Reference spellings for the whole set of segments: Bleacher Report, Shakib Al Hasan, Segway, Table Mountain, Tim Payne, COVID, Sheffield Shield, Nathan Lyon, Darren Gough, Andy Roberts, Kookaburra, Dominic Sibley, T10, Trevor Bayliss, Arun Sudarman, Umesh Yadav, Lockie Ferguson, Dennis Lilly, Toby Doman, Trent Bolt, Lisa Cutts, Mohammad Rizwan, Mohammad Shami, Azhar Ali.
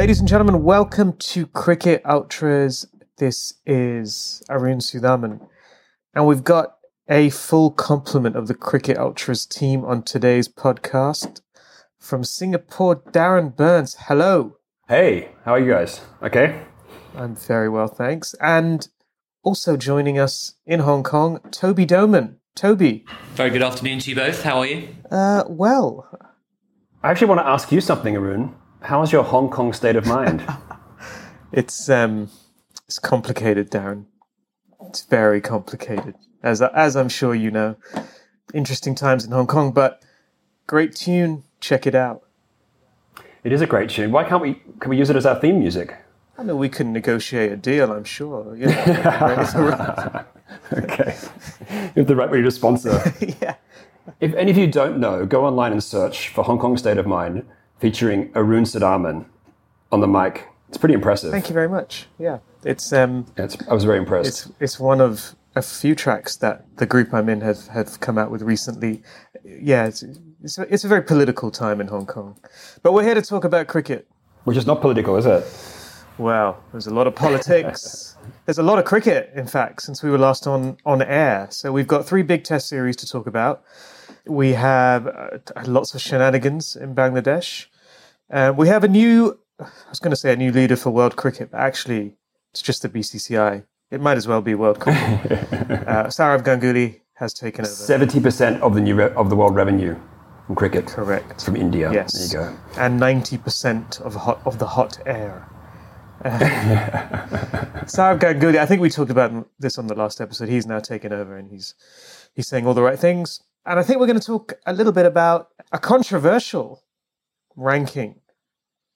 Ladies and gentlemen, welcome to Cricket Ultras. This is Arun Sudarman. And we've got a full complement of the Cricket Ultras team on today's podcast. From Singapore, Darren Burns. Hello. Hey, how are you guys? Okay. I'm very well, thanks. And also joining us in Hong Kong, Toby Doman. Toby. Very good afternoon to you both. How are you? Well. I actually want to ask you something, Arun. How's your Hong Kong state of mind? It's complicated, Darren. It's very complicated, as I'm sure you know. Interesting times in Hong Kong, but great tune. Check it out. It is a great tune. Why can't we use it as our theme music? I know we can negotiate a deal. I'm sure. You know, okay, you have the right way to sponsor. Yeah. If any of you don't know, go online and search for Hong Kong State of Mind featuring Arun Sudarman on the mic. It's pretty impressive. Thank you very much. Yeah, I was very impressed. It's one of a few tracks that the group I'm in have come out with recently. Yeah, it's a very political time in Hong Kong, but we're here to talk about cricket, which is not political, is it? Well, there's a lot of politics. There's a lot of cricket, in fact, since we were last on air. So we've got 3 big test series to talk about. We have lots of shenanigans in Bangladesh. We have a new leader for world cricket, but actually it's just the BCCI. It might as well be world cricket. Sourav Ganguly has taken over. 70% of the world revenue from cricket. Correct. From India. Yes. There you go. And 90% of the hot air. Sourav Ganguly, I think we talked about this on the last episode. He's now taken over and he's saying all the right things. And I think we're going to talk a little bit about a controversial ranking.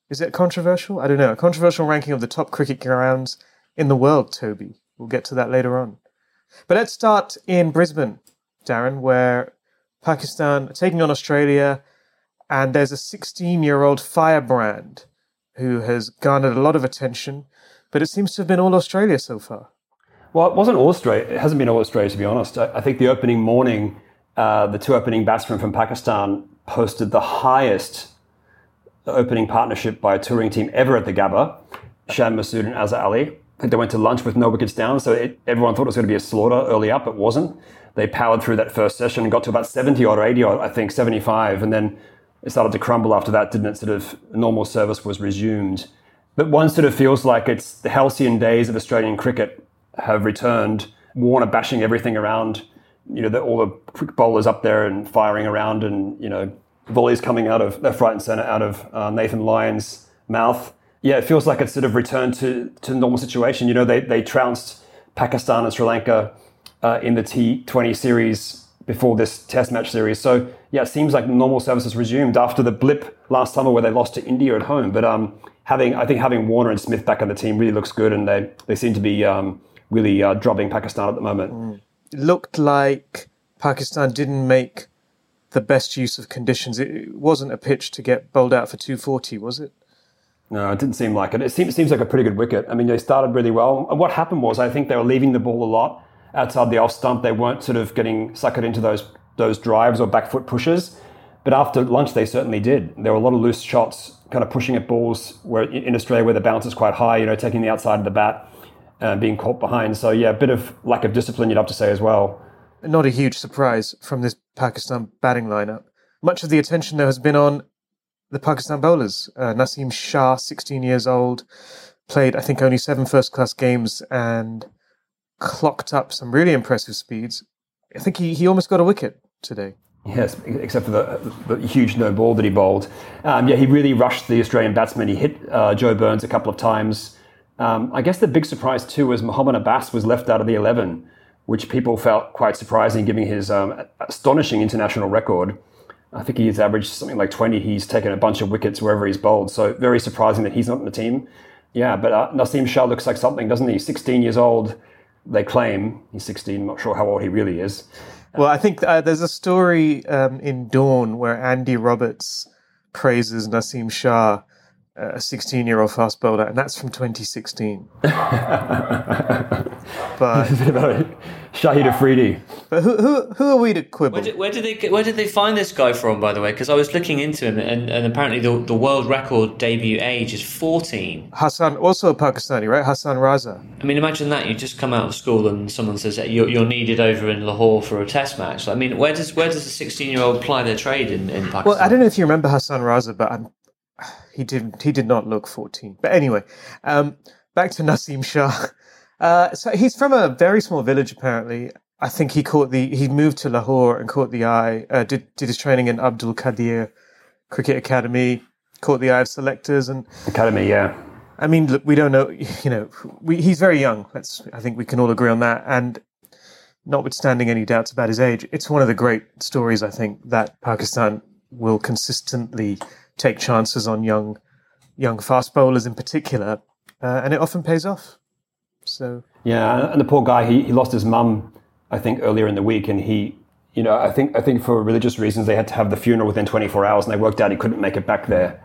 Is it controversial? I don't know. A controversial ranking of the top cricket grounds in the world, Toby. We'll get to that later on. But let's start in Brisbane, Darren, where Pakistan are taking on Australia, and there's a 16-year-old firebrand who has garnered a lot of attention, but it seems to have been all Australia so far. Well, it hasn't been all Australia, to be honest. I think the opening morning, the 2 opening batsmen from Pakistan posted the highest opening partnership by a touring team ever at the Gabba, Shan Masood and Azhar Ali. I think they went to lunch with no wickets down, so everyone thought it was going to be a slaughter early up. It wasn't. They powered through that first session and got to about 70-odd or 80-odd, I think, 75, and then it started to crumble after that, didn't it? Sort of normal service was resumed. But one sort of feels like it's the halcyon days of Australian cricket have returned. Warner bashing everything around, all the quick bowlers up there and firing around, and, volleys coming out of left, right and centre out of Nathan Lyon's mouth. Yeah, it feels like it's sort of returned to normal situation. They trounced Pakistan and Sri Lanka in the T20 series before this test match series. So, yeah, it seems like normal services resumed after the blip last summer where they lost to India at home. But having Warner and Smith back on the team really looks good, and they seem to be really drubbing Pakistan at the moment. It looked like Pakistan didn't make the best use of conditions. It wasn't a pitch to get bowled out for 240, was it? No, it didn't seem like it. It seems like a pretty good wicket. I mean, they started really well. And what happened was I think they were leaving the ball a lot outside the off stump. They weren't sort of getting suckered into those drives or back foot pushes. But after lunch, they certainly did. There were a lot of loose shots, kind of pushing at balls where in Australia where the bounce is quite high, taking the outside of the bat and being caught behind. So, yeah, a bit of lack of discipline, you'd have to say as well. Not a huge surprise from this Pakistan batting lineup. Much of the attention, though, has been on the Pakistan bowlers. Naseem Shah, 16 years old, played, I think, only 7 first-class games and clocked up some really impressive speeds. I think he almost got a wicket today. Yes, except for the huge no ball that he bowled. He really rushed the Australian batsman. He hit Joe Burns a couple of times. I guess the big surprise, too, was Mohammad Abbas was left out of the 11, which people felt quite surprising, given his astonishing international record. I think he's averaged something like 20. He's taken a bunch of wickets wherever he's bowled, so very surprising that he's not in the team. Yeah, but Naseem Shah looks like something, doesn't he? 16 years old, they claim. He's 16, I'm not sure how old he really is. Well, I think there's a story in Dawn where Andy Roberts praises Naseem Shah, a 16-year-old fast bowler, and that's from 2016. But Shahid Afridi. But who are we to quibble? Where did they find this guy from, by the way? Because I was looking into him, and apparently the world record debut age is 14. Hassan, also a Pakistani, right? Hassan Raza. I mean, imagine that. You just come out of school and someone says that you're needed over in Lahore for a test match. I mean, where does a 16-year-old ply their trade in Pakistan? Well, I don't know if you remember Hassan Raza, but he did not look 14. But anyway, back to Naseem Shah. So he's from a very small village, apparently. I think he moved to Lahore and caught the eye, did his training in Abdul Qadir Cricket Academy, caught the eye of selectors and... Academy, yeah. I mean, look, we don't know, he's very young. I think we can all agree on that. And notwithstanding any doubts about his age, it's one of the great stories, I think, that Pakistan will consistently take chances on young fast bowlers in particular, and it often pays off. So yeah, and the poor guy, he lost his mum, I think, earlier in the week, and he, I think for religious reasons they had to have the funeral within 24 hours, and they worked out he couldn't make it back there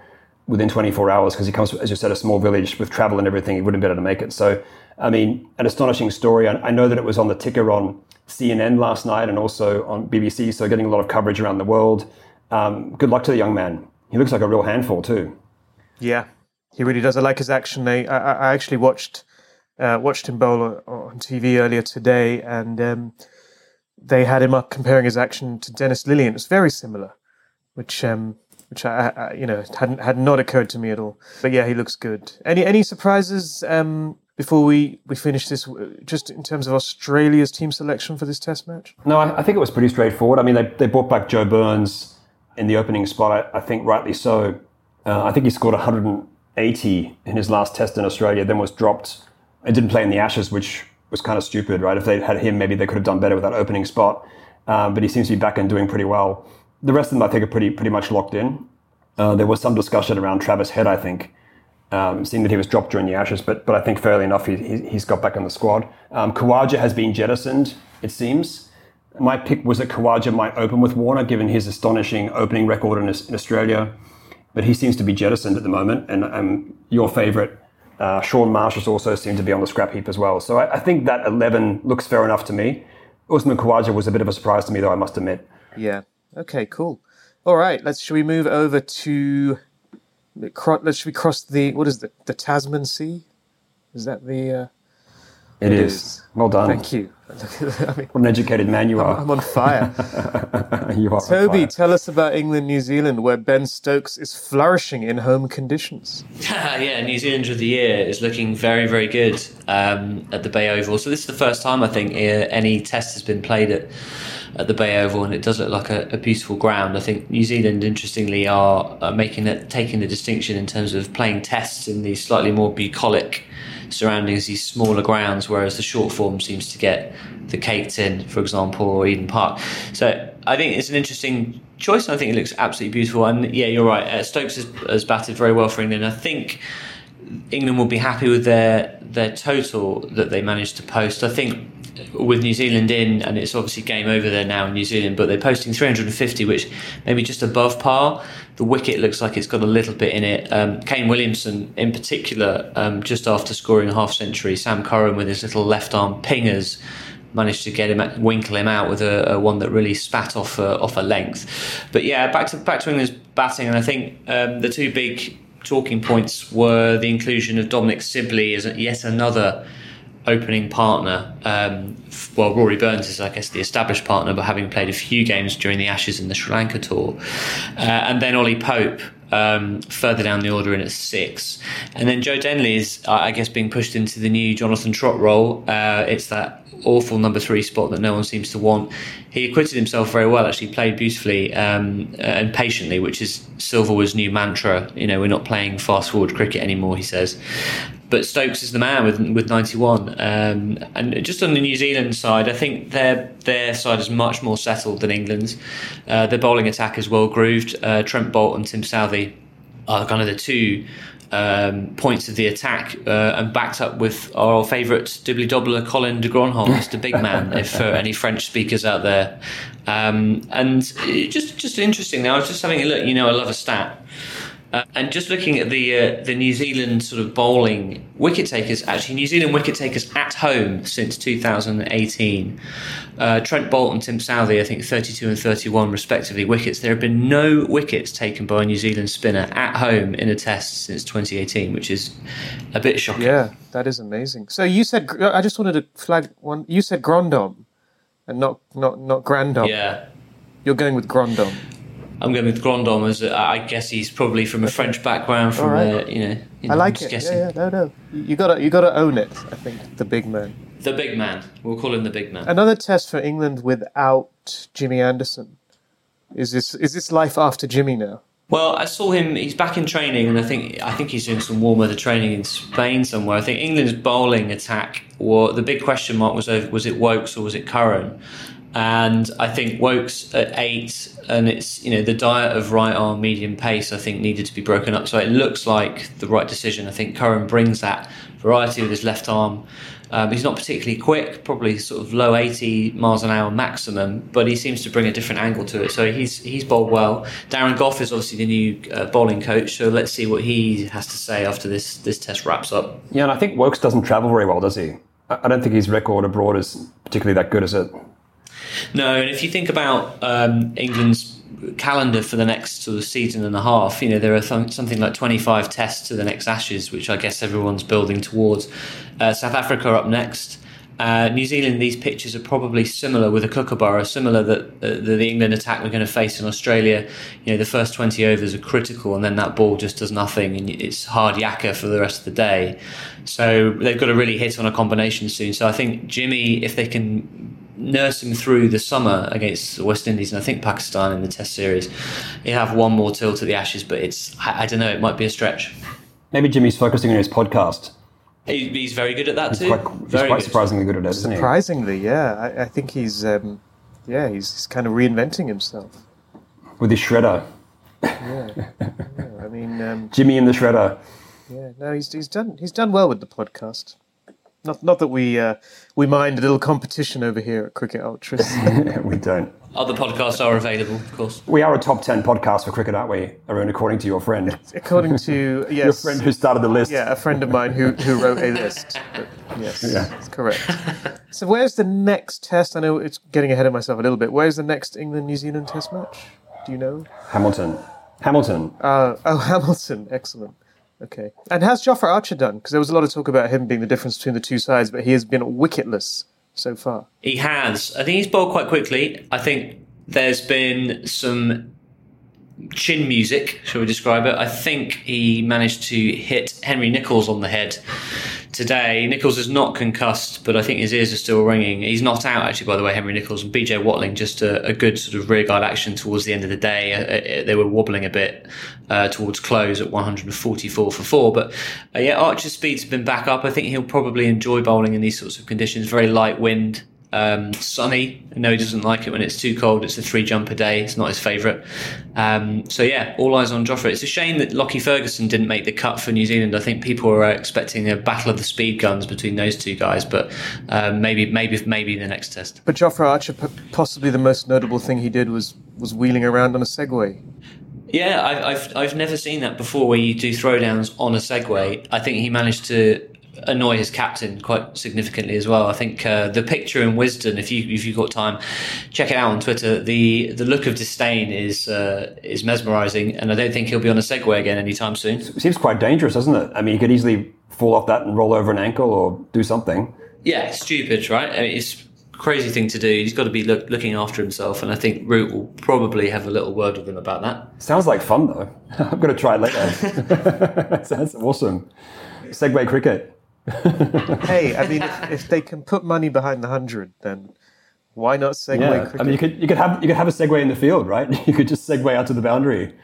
within 24 hours because he comes, as you said, a small village with travel and everything. He wouldn't be able to make it. So, I mean, an astonishing story. I know that it was on the ticker on CNN last night and also on BBC, so getting a lot of coverage around the world. Good luck to the young man. He looks like a real handful too. Yeah, he really does. I like his action. I actually watched him bowl on TV earlier today, and they had him up comparing his action to Dennis Lilly, and it's very similar, which I had not occurred to me at all. But yeah, he looks good. Any surprises before we finish this? Just in terms of Australia's team selection for this Test match? No, I think it was pretty straightforward. I mean, they brought back Joe Burns in the opening spot. I think rightly so. I think he scored 180 in his last Test in Australia, then was dropped. It didn't play in the Ashes, which was kind of stupid, right? If they had him, maybe they could have done better with that opening spot. But he seems to be back and doing pretty well. The rest of them, I think, are pretty much locked in. There was some discussion around Travis Head, I think, seeing that he was dropped during the Ashes. But I think, fairly enough, he's got back on the squad. Khawaja has been jettisoned, it seems. My pick was that Khawaja might open with Warner, given his astonishing opening record in Australia. But he seems to be jettisoned at the moment. And your favourite... Sean Marsh also seemed to be on the scrap heap as well. So I think that 11 looks fair enough to me. Usman Khawaja was a bit of a surprise to me, though, I must admit. Yeah. Okay, cool. All right, should we move over to... Should we cross the... What is the Tasman Sea? Is that the... It is. Well done. Thank you. What an educated man you are. I'm on fire. You are. Toby, tell us about England, New Zealand, where Ben Stokes is flourishing in home conditions. Yeah, New Zealand of the year is looking very, very good at the Bay Oval. So this is the first time, I think, any test has been played at the Bay Oval, and it does look like a beautiful ground. I think New Zealand, interestingly, are taking the distinction in terms of playing tests in these slightly more bucolic surroundings, these smaller grounds, whereas the short form seems to get the Cape Tin, for example, or Eden Park. So I think it's an interesting choice, and I think it looks absolutely beautiful. And yeah, you're right, Stokes has batted very well for England. I think England will be happy with their total that they managed to post. I think with New Zealand in, and it's obviously game over there now in New Zealand, but they're posting 350, which maybe just above par. The wicket looks like it's got a little bit in it. Kane Williamson in particular, just after scoring a half century, Sam Curran with his little left arm pingers managed to get him, winkle him out with a one that really spat off a length. But yeah, back to England's batting, and I think the two big talking points were the inclusion of Dominic Sibley as yet another opening partner. Rory Burns is, I guess, the established partner, but having played a few games during the Ashes and the Sri Lanka tour. And then Ollie Pope further down the order in at 6. And then Joe Denley is, I guess, being pushed into the new Jonathan Trott role. It's that awful number 3 spot that no one seems to want. He acquitted himself very well, actually played beautifully and patiently, which is Silverwood's new mantra. We're not playing fast-forward cricket anymore, he says. But Stokes is the man with 91. And just on the New Zealand side, I think their side is much more settled than England's. Their bowling attack is well grooved. Trent Bolt and Tim Southey are kind of the two points of the attack, and backed up with our favourite dibbly-dobbler Colin de Grandhomme, Mr. Big Man, if any French speakers out there. And just interesting. Now, I was just having a look. I love a stat. And just looking at the New Zealand sort of bowling wicket takers, actually New Zealand wicket takers at home since 2018, Trent Bolt and Tim Southey, I think 32 and 31 respectively wickets. There have been no wickets taken by a New Zealand spinner at home in a test since 2018, which is a bit shocking. Yeah, that is amazing. So you said, I just wanted to flag one. You said Grandhomme, and not Grandhomme. Yeah, you're going with Grandhomme. I'm going with Grandhomme, as I guess he's probably from a French background. From I like it. Yeah, no. You gotta own it. I think the big man. The big man. We'll call him the big man. Another test for England without Jimmy Anderson. Is this life after Jimmy now? Well, I saw him. He's back in training, and I think he's doing some warm weather training in Spain somewhere. I think England's bowling attack, or the big question mark was it Woakes or was it Curran? And I think Woakes at 8, and it's, you know, the diet of right arm medium pace I think needed to be broken up. So it looks like the right decision. I think Curran brings that variety with his left arm. He's not particularly quick, probably sort of low 80 miles an hour maximum, but he seems to bring a different angle to it. So he's bowled well. Darren Gough is obviously the new bowling coach, so let's see what he has to say after this test wraps up. Yeah, and I think Woakes doesn't travel very well, does he? I don't think his record abroad is particularly that good, is it? No, and if you think about England's calendar for the next sort of season and a half, you know, there are something like 25 tests to the next Ashes, which I guess everyone's building towards. South Africa up next. New Zealand, these pitches are probably similar with a Kookaburra, similar that the England attack we're going to face in Australia. You know, the first 20 overs are critical, and then that ball just does nothing, and it's hard yakka for the rest of the day. So they've got to really hit on a combination soon. So I think Jimmy, if they can nurse him through the summer against the West Indies and I think Pakistan in the Test series, he'll have one more tilt at the Ashes, but it's, I don't know, it might be a stretch. Maybe Jimmy's focusing on his podcast. He's very good at that too. He's quite surprisingly good at it, isn't he? Surprisingly, yeah. I think he's kind of reinventing himself. With his shredder. Yeah. I mean, Jimmy and the shredder. Yeah, no, he's done well with the podcast. Not that we mind a little competition over here at Cricket Ultras. We don't. Other podcasts are available, of course. We are a top 10 podcast for cricket, aren't we, Arun, according to your friend? According to, yes. Your friend who started the list. Yeah, a friend of mine who wrote a list. Yes, yeah. That's correct. So where's the next test? I know it's getting ahead of myself a little bit. Where's the next England-New Zealand test match? Do you know? Hamilton. Hamilton. Excellent. Okay. And how's Joffrey Archer done? Because there was a lot of talk about him being the difference between the two sides, but he has been wicketless so far. He has. I think he's bowled quite quickly. I think there's been some chin music, shall we describe it? I think he managed to hit Henry Nichols on the head today. Nichols is not concussed, but I think his ears are still ringing. He's not out, actually, by the way, Henry Nichols. And BJ Watling, just a good sort of rearguard action towards the end of the day. They were wobbling a bit towards close at 144 for 4. But Archer's speed's been back up. I think he'll probably enjoy bowling in these sorts of conditions. Very light wind. Sunny. I know he doesn't like it when it's too cold. It's a 3 jump a day. It's not his favourite. All eyes on Joffrey. It's a shame that Lockie Ferguson didn't make the cut for New Zealand. I think people were expecting a battle of the speed guns between those two guys, but maybe the next test. But Joffrey Archer, possibly the most notable thing he did was wheeling around on a Segway. Yeah, I've never seen that before, where you do throwdowns on a Segway. I think he managed to annoy his captain quite significantly as well. I think the picture in Wisden, if you've got time, check it out on Twitter. The look of disdain is mesmerising, and I don't think he'll be on a Segway again anytime soon. It seems quite dangerous, doesn't it? I mean, you could easily fall off that and roll over an ankle or do something. Yeah, it's stupid, right? I mean, it's a crazy thing to do. He's got to be looking after himself, and I think Root will probably have a little word with him about that. Sounds like fun, though. I'm going to try it later. Sounds awesome. Segway cricket. Hey, I mean, if they can put money behind the 100, then why not Segway cricket? I mean, you could have a Segway in the field, right? You could just Segway out to the boundary,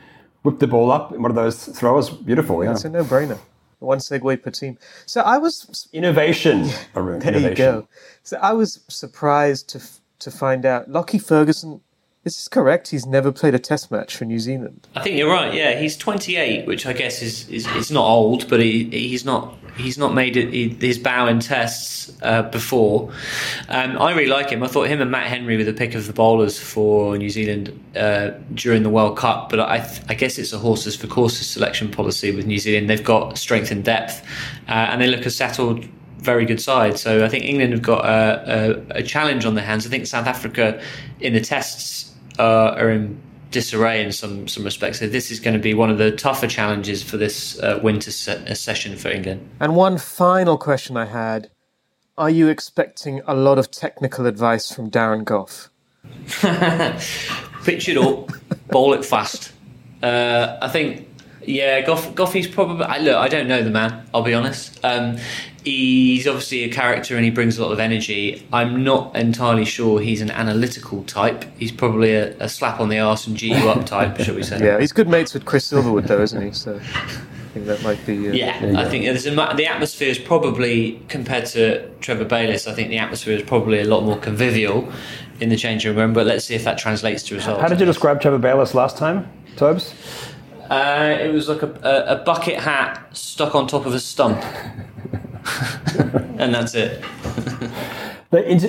whip the ball up in one of those throwers. Beautiful, yeah. It's a no-brainer. One Segway per team. So I was... Innovation, Arun. There you go. So I was surprised to find out Lockie Ferguson Is this correct? He's never played a test match for New Zealand. I think you're right, yeah. He's 28, which I guess is it's not old, but he's not made his bow in tests before. I really like him. I thought him and Matt Henry were the pick of the bowlers for New Zealand during the World Cup, but I guess it's a horses for courses selection policy with New Zealand. They've got strength and depth, and they look a settled, very good side. So I think England have got a challenge on their hands. I think South Africa in the tests are in disarray in some respects. So this is going to be one of the tougher challenges for this winter session for England. And one final question I had. Are you expecting a lot of technical advice from Darren Gough? Pitch it up, bowl it fast. I think, yeah, Goughy's probably... Look, I don't know the man, I'll be honest. He's obviously a character and he brings a lot of energy. I'm not entirely sure he's an analytical type. He's probably a slap on the arse and G you up type, shall we say. Yeah, he's good mates with Chris Silverwood though, isn't he? So I think that might be... I think there's the atmosphere is probably, compared to Trevor Bayliss, I think the atmosphere is probably a lot more convivial in the changing room, but let's see if that translates to results. How did you describe Trevor Bayliss last time, Tobes? It was like a bucket hat stuck on top of a stump. And that's it.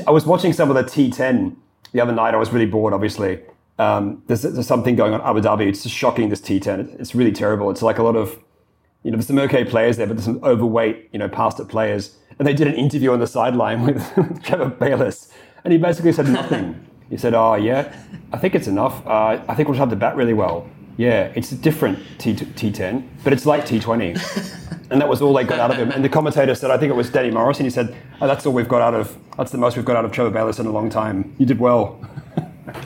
I was watching some of the T10 the other night. I was really bored, obviously. There's something going on in Abu Dhabi. It's just shocking, this T10. It's really terrible. It's like a lot of, there's some okay players there, but there's some overweight, past it players. And they did an interview on the sideline with Trevor Bayliss. And he basically said nothing. He said, oh, yeah, I think it's enough. I think we'll have to bat really well. Yeah, it's a different T10, but it's like T20. And that was all they got out of him. And the commentator said, I think it was Danny Morris, and he said, oh, that's the most we've got out of Trevor Bayliss in a long time. You did well.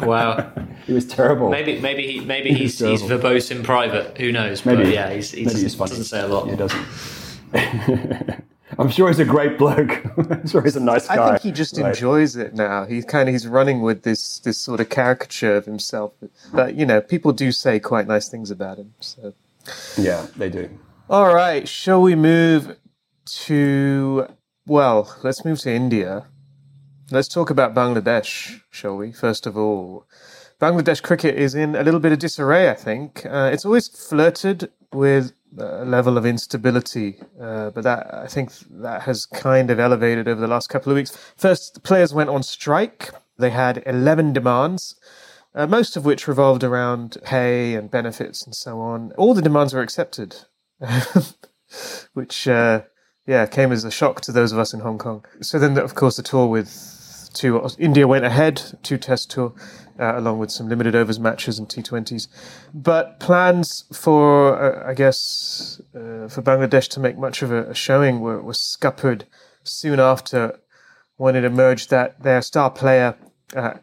Wow. He was terrible. Maybe he's verbose in private. Who knows? Maybe. But yeah, he doesn't say a lot. He doesn't. I'm sure he's a great bloke. I'm sure he's a nice guy. I think he just enjoys it now. He's running with this sort of caricature of himself. But, people do say quite nice things about him. So. Yeah, they do. All right, shall we move to... Well, let's move to India. Let's talk about Bangladesh, shall we, first of all. Bangladesh cricket is in a little bit of disarray, I think. It's always flirted with... a level of instability, but I think that has kind of elevated over the last couple of weeks. First, the players went on strike. They had 11 demands, most of which revolved around pay and benefits and so on. All the demands were accepted, which came as a shock to those of us in Hong Kong. So then, of course, the tour with India went ahead, two-test tour, along with some limited overs matches and T20s. But plans for, for Bangladesh to make much of a showing were scuppered soon after when it emerged that their star player,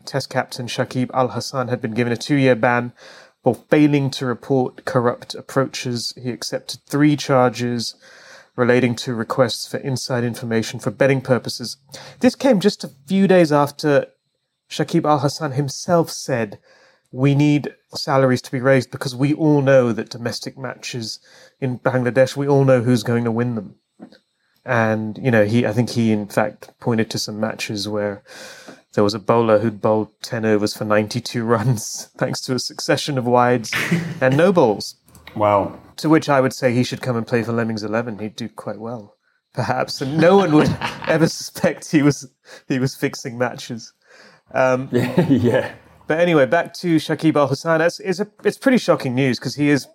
Test captain Shakib Al Hasan, had been given a 2-year ban for failing to report corrupt approaches. He accepted 3 charges relating to requests for inside information for betting purposes. This came just a few days after Shakib Al Hasan himself said, we need salaries to be raised because we all know that domestic matches in Bangladesh, we all know who's going to win them. And, he in fact pointed to some matches where there was a bowler who'd bowled 10 overs for 92 runs thanks to a succession of wides and no bowls. Wow. To which I would say he should come and play for Lemmings 11. He'd do quite well, perhaps. And no one would ever suspect he was fixing matches. Yeah. But anyway, back to Shakib Al Hasan. It's pretty shocking news because he is,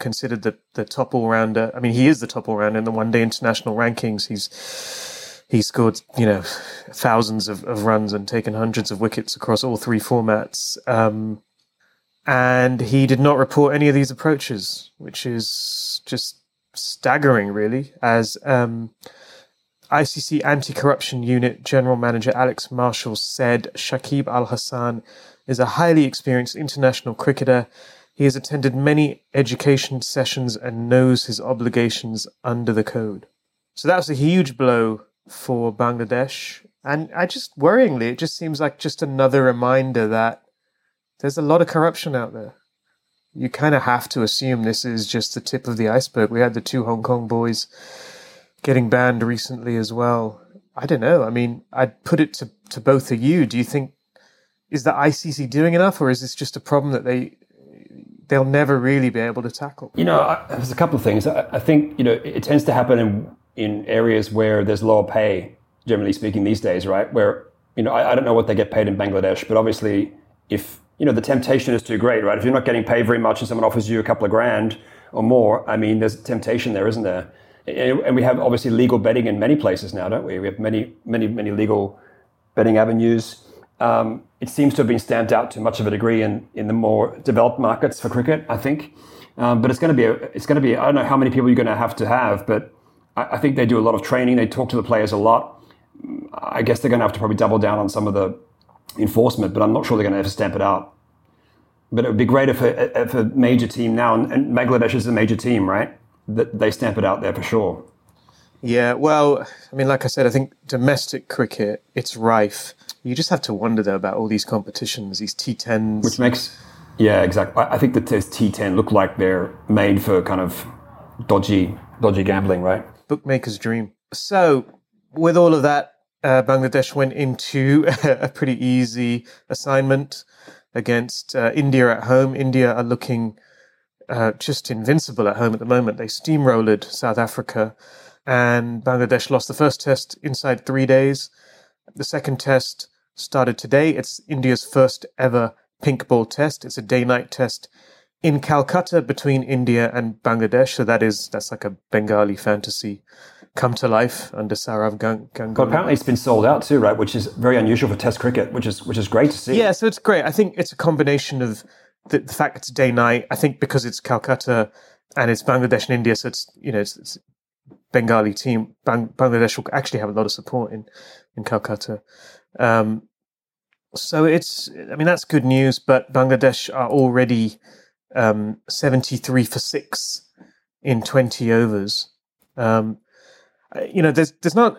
considered the top all-rounder. I mean, he is the top all-rounder in the one-day international rankings. He scored, thousands of runs and taken hundreds of wickets across all 3 formats. And he did not report any of these approaches, which is just staggering, really, as... ICC Anti-Corruption Unit General Manager Alex Marshall said Shakib Al Hasan is a highly experienced international cricketer. He has attended many education sessions and knows his obligations under the code. So that was a huge blow for Bangladesh. And worryingly, it just seems like just another reminder that there's a lot of corruption out there. You kind of have to assume this is just the tip of the iceberg. We had the 2 Hong Kong boys getting banned recently as well. I don't know. I mean, I'd put it to both of you. Do you think is the ICC doing enough, or is this just a problem that they'll never really be able to tackle? You know, there's a couple of things. I think, you know, it tends to happen in areas where there's lower pay, generally speaking, these days, right? Where, you know, I don't know what they get paid in Bangladesh, but obviously if, you know, the temptation is too great, right? If you're not getting paid very much and someone offers you a couple of grand or more, I mean, there's temptation there, isn't there? And we have obviously legal betting in many places now, don't we? We have many, many, many legal betting avenues. It seems to have been stamped out to much of a degree in the more developed markets for cricket, I think. But it's going to be. I don't know how many people you're going to have, but I think they do a lot of training. They talk to the players a lot. I guess they're going to have to probably double down on some of the enforcement, but I'm not sure they're going to ever stamp it out. But it would be great if a major team now, and Bangladesh is a major team, right? That they stamp it out there for sure. Yeah, well, I mean, like I said, I think domestic cricket, it's rife. You just have to wonder, though, about all these competitions, these T10s. Which makes... Yeah, exactly. I think the T10 look like they're made for kind of dodgy gambling, right? Bookmaker's dream. So, with all of that, Bangladesh went into a pretty easy assignment against India at home. India are looking just invincible at home at the moment. They steamrolled South Africa, and Bangladesh lost the first test inside 3 days. The second test started today. It's India's first ever pink ball test. It's a day-night test in Calcutta between India and Bangladesh. So that's like a Bengali fantasy come to life under Sourav Ganguly. Well, apparently it's been sold out too, right? Which is very unusual for test cricket, which is great to see. Yeah, so it's great. I think it's a combination of the fact it's day-night. I think because it's Calcutta and it's Bangladesh and India, so it's, you know, it's Bengali team. Bangladesh will actually have a lot of support in Calcutta. So it's, I mean, that's good news, but Bangladesh are already 73 for 6 in 20 overs. You know, there's not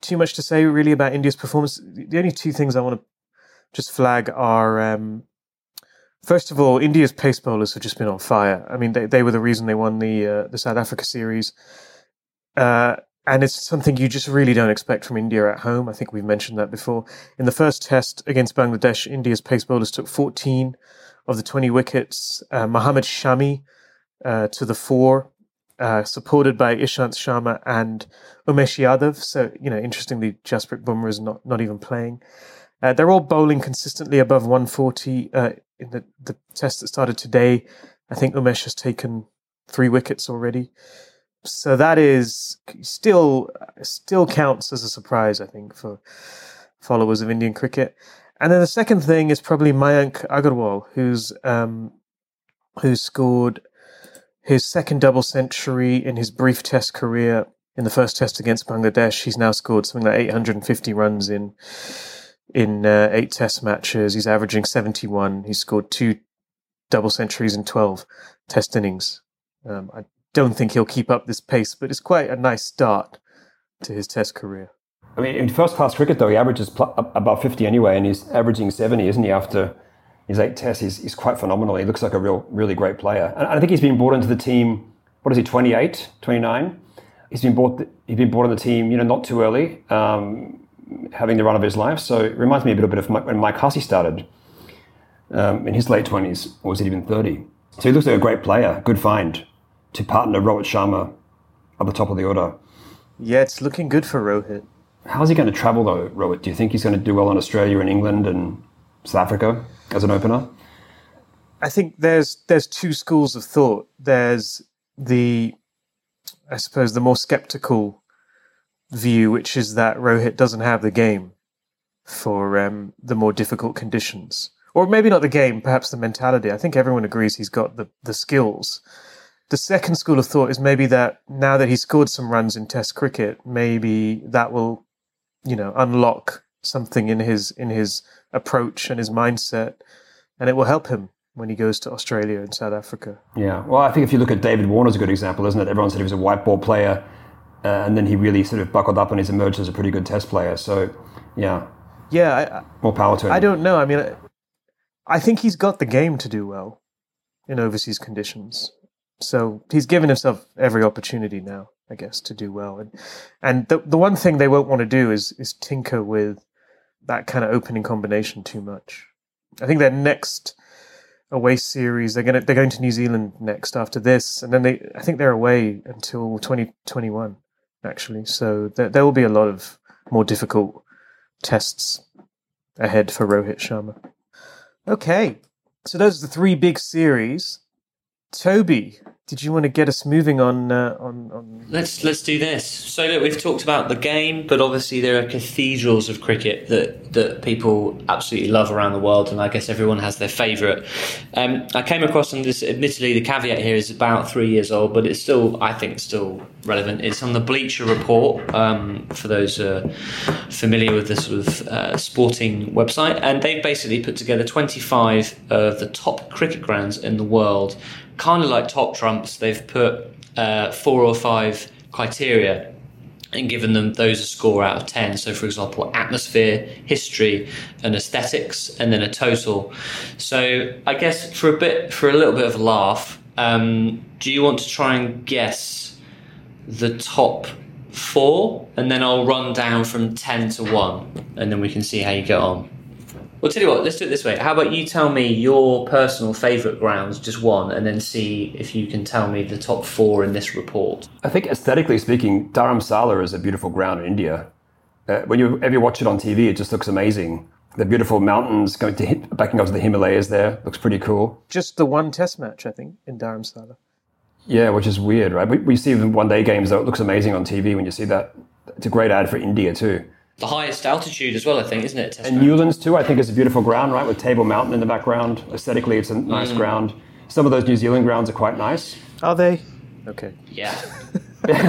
too much to say really about India's performance. The only two things I want to just flag are, first of all, India's pace bowlers have just been on fire. I mean, they were the reason they won the South Africa series. And it's something you just really don't expect from India at home. I think we've mentioned that before. In the first test against Bangladesh, India's pace bowlers took 14 of the 20 wickets. Mohammad Shami to the 4, supported by Ishant Sharma and Umesh Yadav. So, you know, interestingly, Jasprit Bumrah is not even playing. They're all bowling consistently above 140. In the test that started today, I think Umesh has taken 3 wickets already. So that is still counts as a surprise, I think, for followers of Indian cricket. And then the second thing is probably Mayank Agarwal, who scored his second double century in his brief test career. In the first test against Bangladesh, he's now scored something like 850 runs in 8 test matches. He's averaging 71. He's scored 2 double centuries in 12 test innings. I don't think he'll keep up this pace, but it's quite a nice start to his test career. I mean, in first-class cricket, though, he averages above 50 anyway, and he's averaging 70, isn't he, after his 8 tests? He's quite phenomenal. He looks like a really great player. And I think he's been brought into the team, what is he, 28, 29? He's been brought on the team, you know, not too early, having the run of his life. So it reminds me a little bit of when Mike Hussey started in his late 20s, or was it even 30? So he looks like a great player, good find, to partner Rohit Sharma at the top of the order. Yeah, it's looking good for Rohit. How's he going to travel though, Rohit? Do you think he's going to do well in Australia and England and South Africa as an opener? I think there's two schools of thought. There's the more sceptical view, which is that Rohit doesn't have the game for the more difficult conditions. Or maybe not the game, perhaps the mentality. I think everyone agrees he's got the skills. The second school of thought is maybe that now that he's scored some runs in Test cricket, maybe that will, you know, unlock something in his approach and his mindset, and it will help him when he goes to Australia and South Africa. Yeah, well, I think if you look at David Warner's a good example, isn't it? Everyone said he was a white ball player, and then he really sort of buckled up and he's emerged as a pretty good Test player. So, yeah. Yeah. More power to him. I don't know. I mean, I think he's got the game to do well in overseas conditions. So he's given himself every opportunity now, I guess, to do well. And the one thing they won't want to do is tinker with that kind of opening combination too much. I think their next away series, they're going to New Zealand next after this, and then I think they're away until 2021 actually. So there will be a lot of more difficult tests ahead for Rohit Sharma. Okay, so those are the three big series. Toby, did you want to get us moving on? Let's do this. So look, we've talked about the game, but obviously there are cathedrals of cricket that people absolutely love around the world, and I guess everyone has their favourite. I came across on this. Admittedly, the caveat here is about 3 years old, but it's still, I think, still relevant. It's on the Bleacher Report, for those familiar with this sort of sporting website, and they've basically put together 25 of the top cricket grounds in the world. Kind of like Top Trumps, they've put 4 or 5 criteria and given them those a score out of 10. So, for example, atmosphere, history, and aesthetics, and then a total. So, I guess for a little bit of a laugh, do you want to try and guess the top 4, and then I'll run down from 10 to 1, and then we can see how you get on. Well, tell you what, let's do it this way. How about you tell me your personal favourite grounds, just one, and then see if you can tell me the top 4 in this report. I think aesthetically speaking, Dharamsala is a beautiful ground in India. Whenever you watch it on TV, it just looks amazing. The beautiful mountains backing up to the Himalayas there, looks pretty cool. Just the one test match, I think, in Dharamsala. Yeah, which is weird, right? We see the one-day games, though, it looks amazing on TV when you see that. It's a great ad for India, too. The highest altitude as well, I think, isn't it? And Newlands, too, I think is a beautiful ground, right, with Table Mountain in the background. Aesthetically, it's a nice ground. Some of those New Zealand grounds are quite nice. Are they? Okay. Yeah.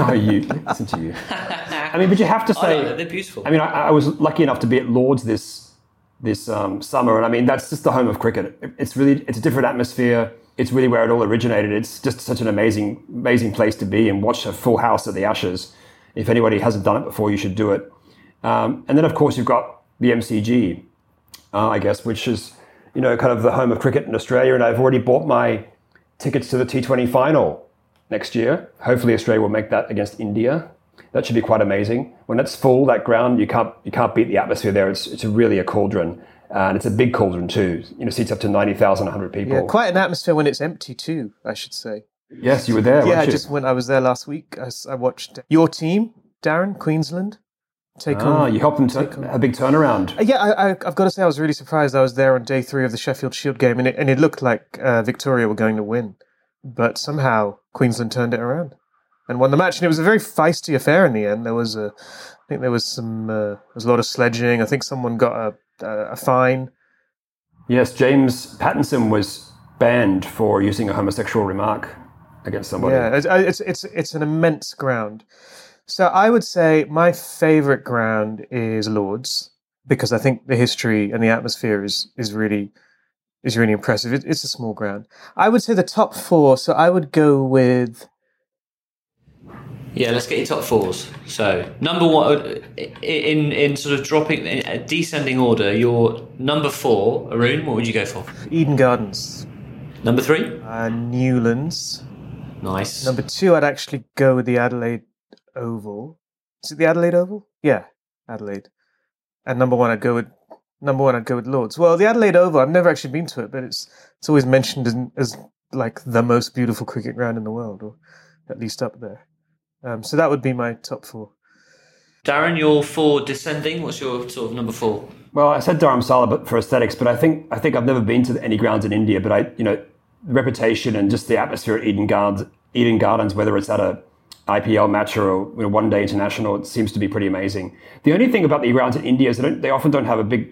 Are you? Listen to you. I mean, but you have to say... they're beautiful. I mean, I was lucky enough to be at Lord's this summer, and I mean, that's just the home of cricket. It's a different atmosphere. It's really where it all originated. It's just such an amazing, amazing place to be and watch a full house at the Ashes. If anybody hasn't done it before, you should do it. And then, of course, you've got the MCG, I guess, which is, you know, kind of the home of cricket in Australia. And I've already bought my tickets to the T20 final next year. Hopefully, Australia will make that against India. That should be quite amazing. When it's full, that ground, you can't beat the atmosphere there. It's really a cauldron, and it's a big cauldron too. You know, seats up to 90,000, 100 people. Yeah, quite an atmosphere when it's empty too, I should say. Yes, you were there. Yeah, just when I was there last week, I watched your team, Darren, Queensland. You helped them to a big turnaround. Yeah, I've got to say I was really surprised. I was there on day 3 of the Sheffield Shield game, and it looked like Victoria were going to win. But somehow Queensland turned it around and won the match. And it was a very feisty affair in the end. There was a lot of sledging. I think someone got a fine. Yes, James Pattinson was banned for using a homosexual remark against somebody. Yeah, it's an immense ground. So I would say my favourite ground is Lord's, because I think the history and the atmosphere is really impressive. It's a small ground. I would say the top 4. So I would go with. Yeah, let's get your top 4s. So number 1 in sort of dropping in descending order. Your number 4, Arun. What would you go for? Eden Gardens. Number 3. Newlands. Nice. Number 2, I'd actually go with the Adelaide Oval. Is it the Adelaide Oval? Yeah, Adelaide. And number one, I'd go with Lord's. Well, the Adelaide Oval, I've never actually been to it, but it's always mentioned as like the most beautiful cricket ground in the world, or at least up there. So that would be my top 4. Darren, you're 4 descending. What's your sort of number 4? Well, I said Dharamsala, but for aesthetics. But I think I've never been to any grounds in India. But the reputation and just the atmosphere at Eden Gardens, whether it's at a IPL match or a one-day international, it seems to be pretty amazing. The only thing about the grounds in India is they often don't have a big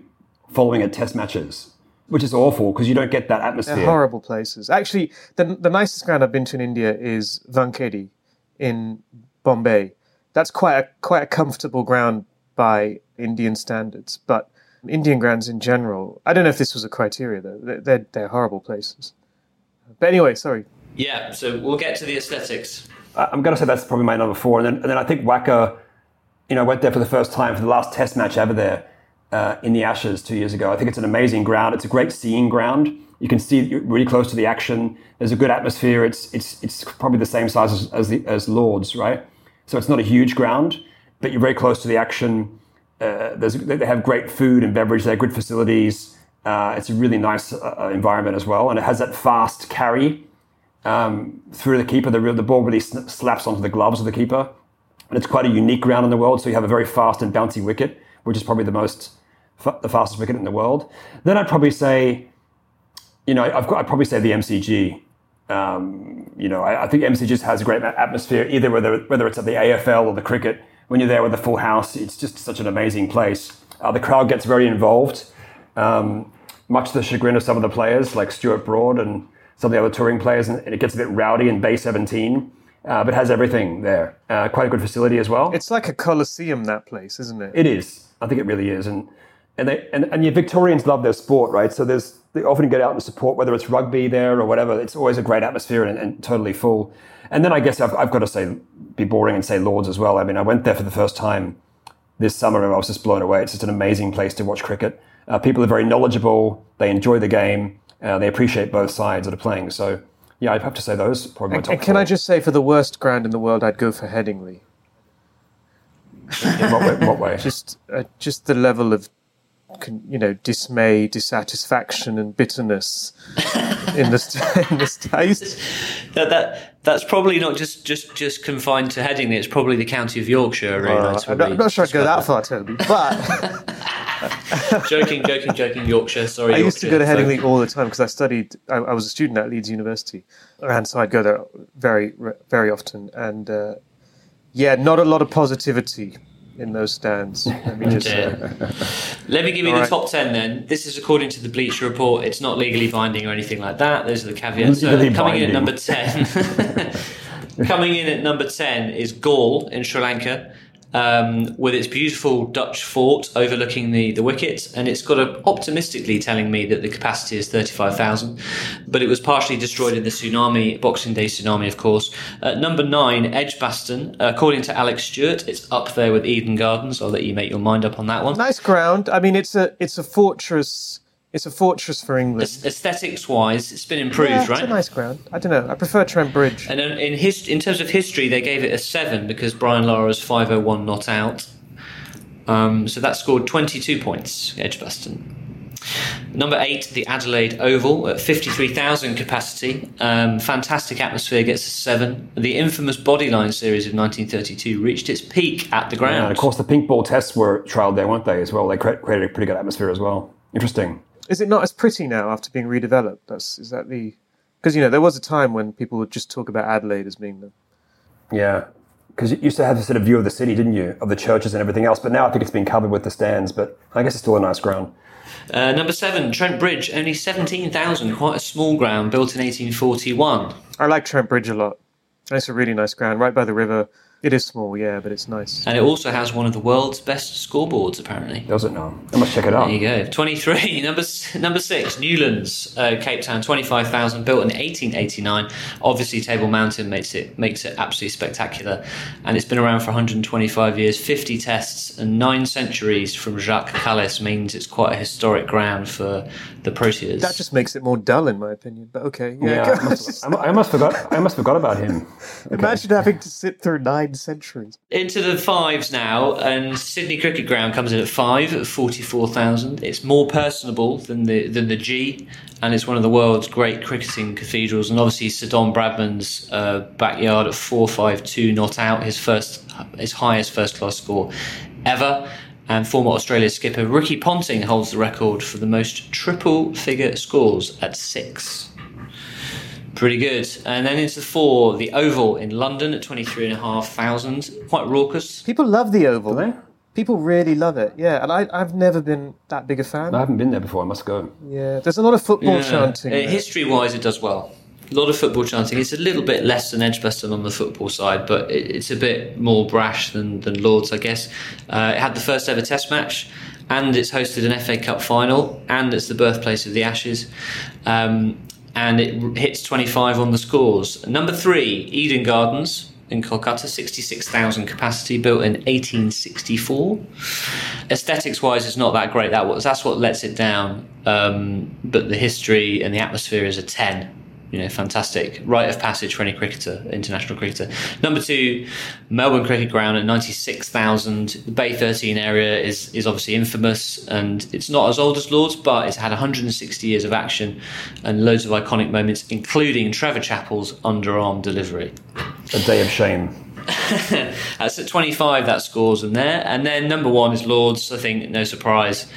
following at test matches, which is awful because you don't get that atmosphere. They're horrible places. Actually, the nicest ground I've been to in India is Wankhede in Bombay. That's quite a comfortable ground by Indian standards, but Indian grounds in general, I don't know if this was a criteria though, they're horrible places. But anyway, sorry. Yeah, so we'll get to the aesthetics. I'm going to say that's probably my number 4. And then I think Wacker, went there for the first time for the last test match ever there in the Ashes 2 years ago. I think it's an amazing ground. It's a great seeing ground. You can see you're really close to the action. There's a good atmosphere. It's probably the same size as Lord's, right? So it's not a huge ground, but you're very close to the action. They have great food and beverage. They have good facilities. It's a really nice environment as well. And it has that fast carry through the keeper. The ball really slaps onto the gloves of the keeper. And it's quite a unique ground in the world. So you have a very fast and bouncy wicket, which is probably the fastest wicket in the world. Then I'd probably say, I'd probably say the MCG. I think MCG just has a great atmosphere, either whether it's at the AFL or the cricket. When you're there with a full house, it's just such an amazing place. The crowd gets very involved, much to the chagrin of some of the players, like Stuart Broad and some of the other touring players, and it gets a bit rowdy in Bay 17. But it has everything there. Quite a good facility as well. It's like a coliseum, that place, isn't it? It is. I think it really is. And the Victorians love their sport, right? So they often get out and support, whether it's rugby there or whatever. It's always a great atmosphere and totally full. And then I guess I've got to be boring and say Lords as well. I mean, I went there for the first time this summer and I was just blown away. It's just an amazing place to watch cricket. People are very knowledgeable. They enjoy the game. They appreciate both sides that are playing. So, yeah, I'd have to say those. Probably my top. And can I just say, for the worst ground in the world, I'd go for Headingley. In what way? Just the level of, dismay, dissatisfaction, and bitterness in the state. That's probably not just confined to Headingley. It's probably the county of Yorkshire. Really. I'm not sure I'd go that far, Toby, but... joking, Yorkshire, sorry. I used to go to Headingley all the time because I was a student at Leeds University, and so I'd go there very, very often. And not a lot of positivity in those stands. Let me give you the top 10 then. This is according to the Bleacher Report. It's not legally binding or anything like that. Those are the caveats. Coming in at number 10 is Galle in Sri Lanka, with its beautiful Dutch fort overlooking the wicket, and it's got optimistically telling me that the capacity is 35,000, but it was partially destroyed in the tsunami, Boxing Day tsunami, of course. At number 9, Edgbaston, according to Alex Stewart, it's up there with Eden Gardens. I'll let you make your mind up on that one. Nice ground. I mean, it's a fortress. It's a fortress for England. Aesthetics-wise, it's been improved, right? It's a nice ground. I don't know. I prefer Trent Bridge. And in terms of history, they gave it a 7 because Brian Lara's 501 not out. So that scored 22 points, Edgbaston. Number 8, the Adelaide Oval at 53,000 capacity. Fantastic atmosphere, gets a 7. The infamous Bodyline series of 1932 reached its peak at the ground. Yeah, of course, the pink ball tests were trialled there, weren't they, as well? They created a pretty good atmosphere as well. Interesting. Is it not as pretty now after being redeveloped? Because there was a time when people would just talk about Adelaide as being the... Yeah, because you used to have a sort of view of the city, didn't you? Of the churches and everything else. But now I think it's been covered with the stands. But I guess it's still a nice ground. Number 7, Trent Bridge, only 17,000. Quite a small ground, built in 1841. I like Trent Bridge a lot. It's a really nice ground, right by the river. It is small, yeah, but it's nice. And it also has one of the world's best scoreboards, apparently. Does it now? I must check it out. There you go. 23, number 6, Newlands, Cape Town, 25,000, built in 1889. Obviously, Table Mountain makes it absolutely spectacular. And it's been around for 125 years, 50 tests and 9 centuries from Jacques Calles, means it's quite a historic ground for the Proteas. That just makes it more dull, in my opinion, but okay. Yeah, I must have forgot about him. Okay. Imagine having to sit through 9 centuries. Into the 5s now, and Sydney Cricket Ground comes in at 5 at 44,000. It's more personable than the G, and it's one of the world's great cricketing cathedrals. And obviously, Sir Don Bradman's backyard at 452 not out, his highest first class score ever. And former Australia skipper Ricky Ponting holds the record for the most triple figure scores at 6. Pretty good. And then into 4, the Oval in London at 23,500. Quite raucous. People love the Oval. Do they? People really love it, yeah. And I've never been that big a fan. I haven't been there before, I must go. Yeah, there's a lot of football chanting. History-wise, it does well. A lot of football chanting. It's a little bit less than Edgbaston on the football side, but it's a bit more brash than Lord's, I guess. It had the first ever Test match, and it's hosted an FA Cup final, and it's the birthplace of the Ashes. And it hits 25 on the scores. Number 3, Eden Gardens in Kolkata, 66,000 capacity, built in 1864. Aesthetics-wise, it's not that great. That's what lets it down. But the history and the atmosphere is a 10. you know, fantastic rite of passage for any cricketer, international cricketer. Number two, Melbourne Cricket Ground at 96,000. The Bay 13 area is obviously infamous, and it's not as old as Lord's, but it's had 160 years of action and loads of iconic moments, including Trevor Chappell's underarm delivery. A day of shame. That's at 25, that scores in there. And then number one is Lord's, I think, no surprise.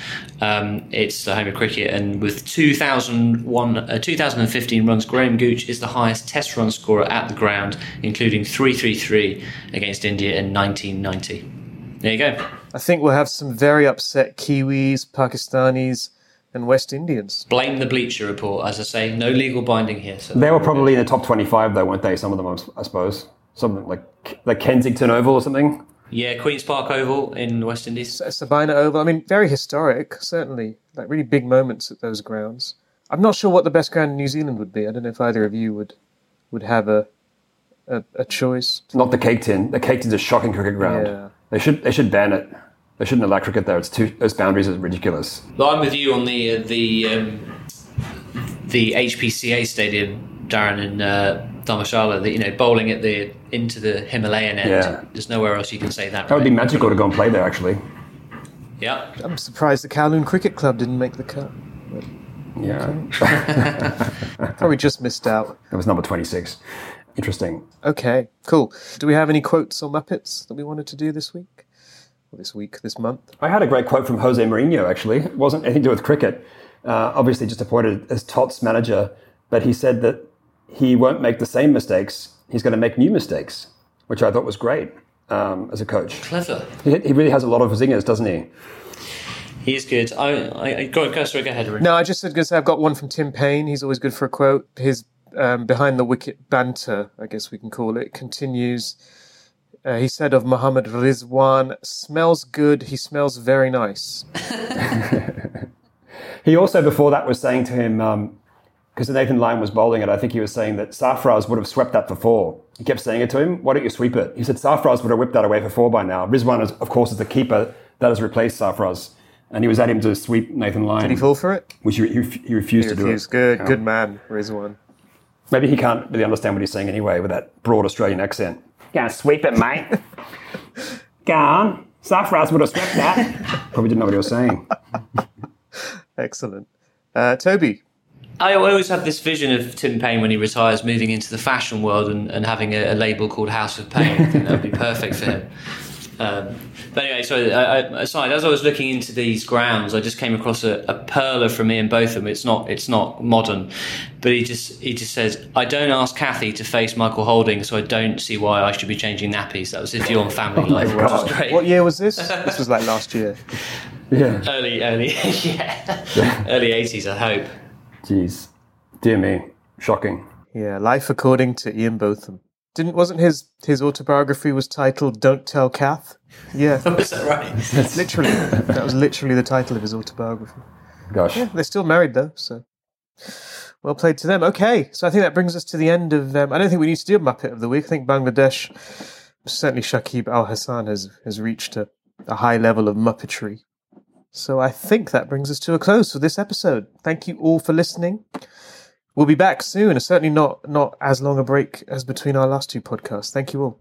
It's the home of cricket, and with 2015 runs, Graham Gooch is the highest test run scorer at the ground, including 333 against India in 1990. There you go. I think we'll have some very upset Kiwis, Pakistanis and West Indians. Blame the Bleacher Report, as I say, no legal binding here. So they were probably in the top 25 though, weren't they, some of them, I suppose? Something like Kensington Oval or something? Yeah, Queen's Park Oval in West Indies. Sabina Oval. I mean, very historic, certainly. Like, really big moments at those grounds. I'm not sure what the best ground in New Zealand would be. I don't know if either of you would have a choice. Not the Cake Tin. The Cake Tin's a shocking cricket ground. Yeah. They should ban it. They shouldn't allow cricket there. It's too, those boundaries are ridiculous. Well, I'm with you on the HPCA Stadium, Darren, in Dharamsala, that, you know, bowling at the into the Himalayan end. Yeah. There's nowhere else you can say that. That would be magical to go and play there, actually. Yeah. I'm surprised the Kowloon Cricket Club didn't make the cut. But, yeah. Okay. Probably just missed out. That was number 26. Interesting. Okay, cool. Do we have any quotes or Muppets that we wanted to do this week? Or this week, this month? I had a great quote from Jose Mourinho, actually. It wasn't anything to do with cricket. Obviously just appointed as Tottenham's manager, but he said that he won't make the same mistakes. He's going to make new mistakes, which I thought was great as a coach. Clever. He really has a lot of zingers, doesn't he? He is good. Go ahead. No, I just was going to say I've got one from Tim Payne. He's always good for a quote. His behind the wicket banter, I guess we can call it, continues. He said of Mohammad Rizwan, smells good, he smells very nice. He also, before that, was saying to him... because Nathan Lyon was bowling it, I think he was saying that Sarfraz would have swept that for four. He kept saying it to him, why don't you sweep it? He said Sarfraz would have whipped that away for four by now. Rizwan, is, of course, is the keeper that has replaced Sarfraz. And he was at him to sweep Nathan Lyon. Did he fall for it? Which he refused to do it. Good man, Rizwan. Maybe he can't really understand what he's saying anyway with that broad Australian accent. Yeah, sweep it, mate. Go on. Sarfraz would have swept that. Probably didn't know what he was saying. Excellent. Toby. I always have this vision of Tim Payne when he retires moving into the fashion world and having a label called House of Payne. I think that would be perfect for him. But anyway, so aside, as I was looking into these grounds, I just came across a perler from Ian Botham. It's not modern, but he just says, I don't ask Kathy to face Michael Holding, so I don't see why I should be changing nappies. That was his view on family life, which was great. What year was this? This was like last year. Yeah. Early, yeah. Early 80s, I hope. Jeez, dear me, shocking. Yeah, life according to Ian Botham. Wasn't his autobiography was titled "Don't Tell Kath"? Yeah, was that right? Literally, that was literally the title of his autobiography. Gosh, yeah, they're still married though, so well played to them. Okay, so I think that brings us to the end of. I don't think we need to do a Muppet of the Week. I think Bangladesh, certainly Shakib Al Hasan has reached a high level of muppetry. So I think that brings us to a close for this episode. Thank you all for listening. We'll be back soon. Certainly not as long a break as between our last two podcasts. Thank you all.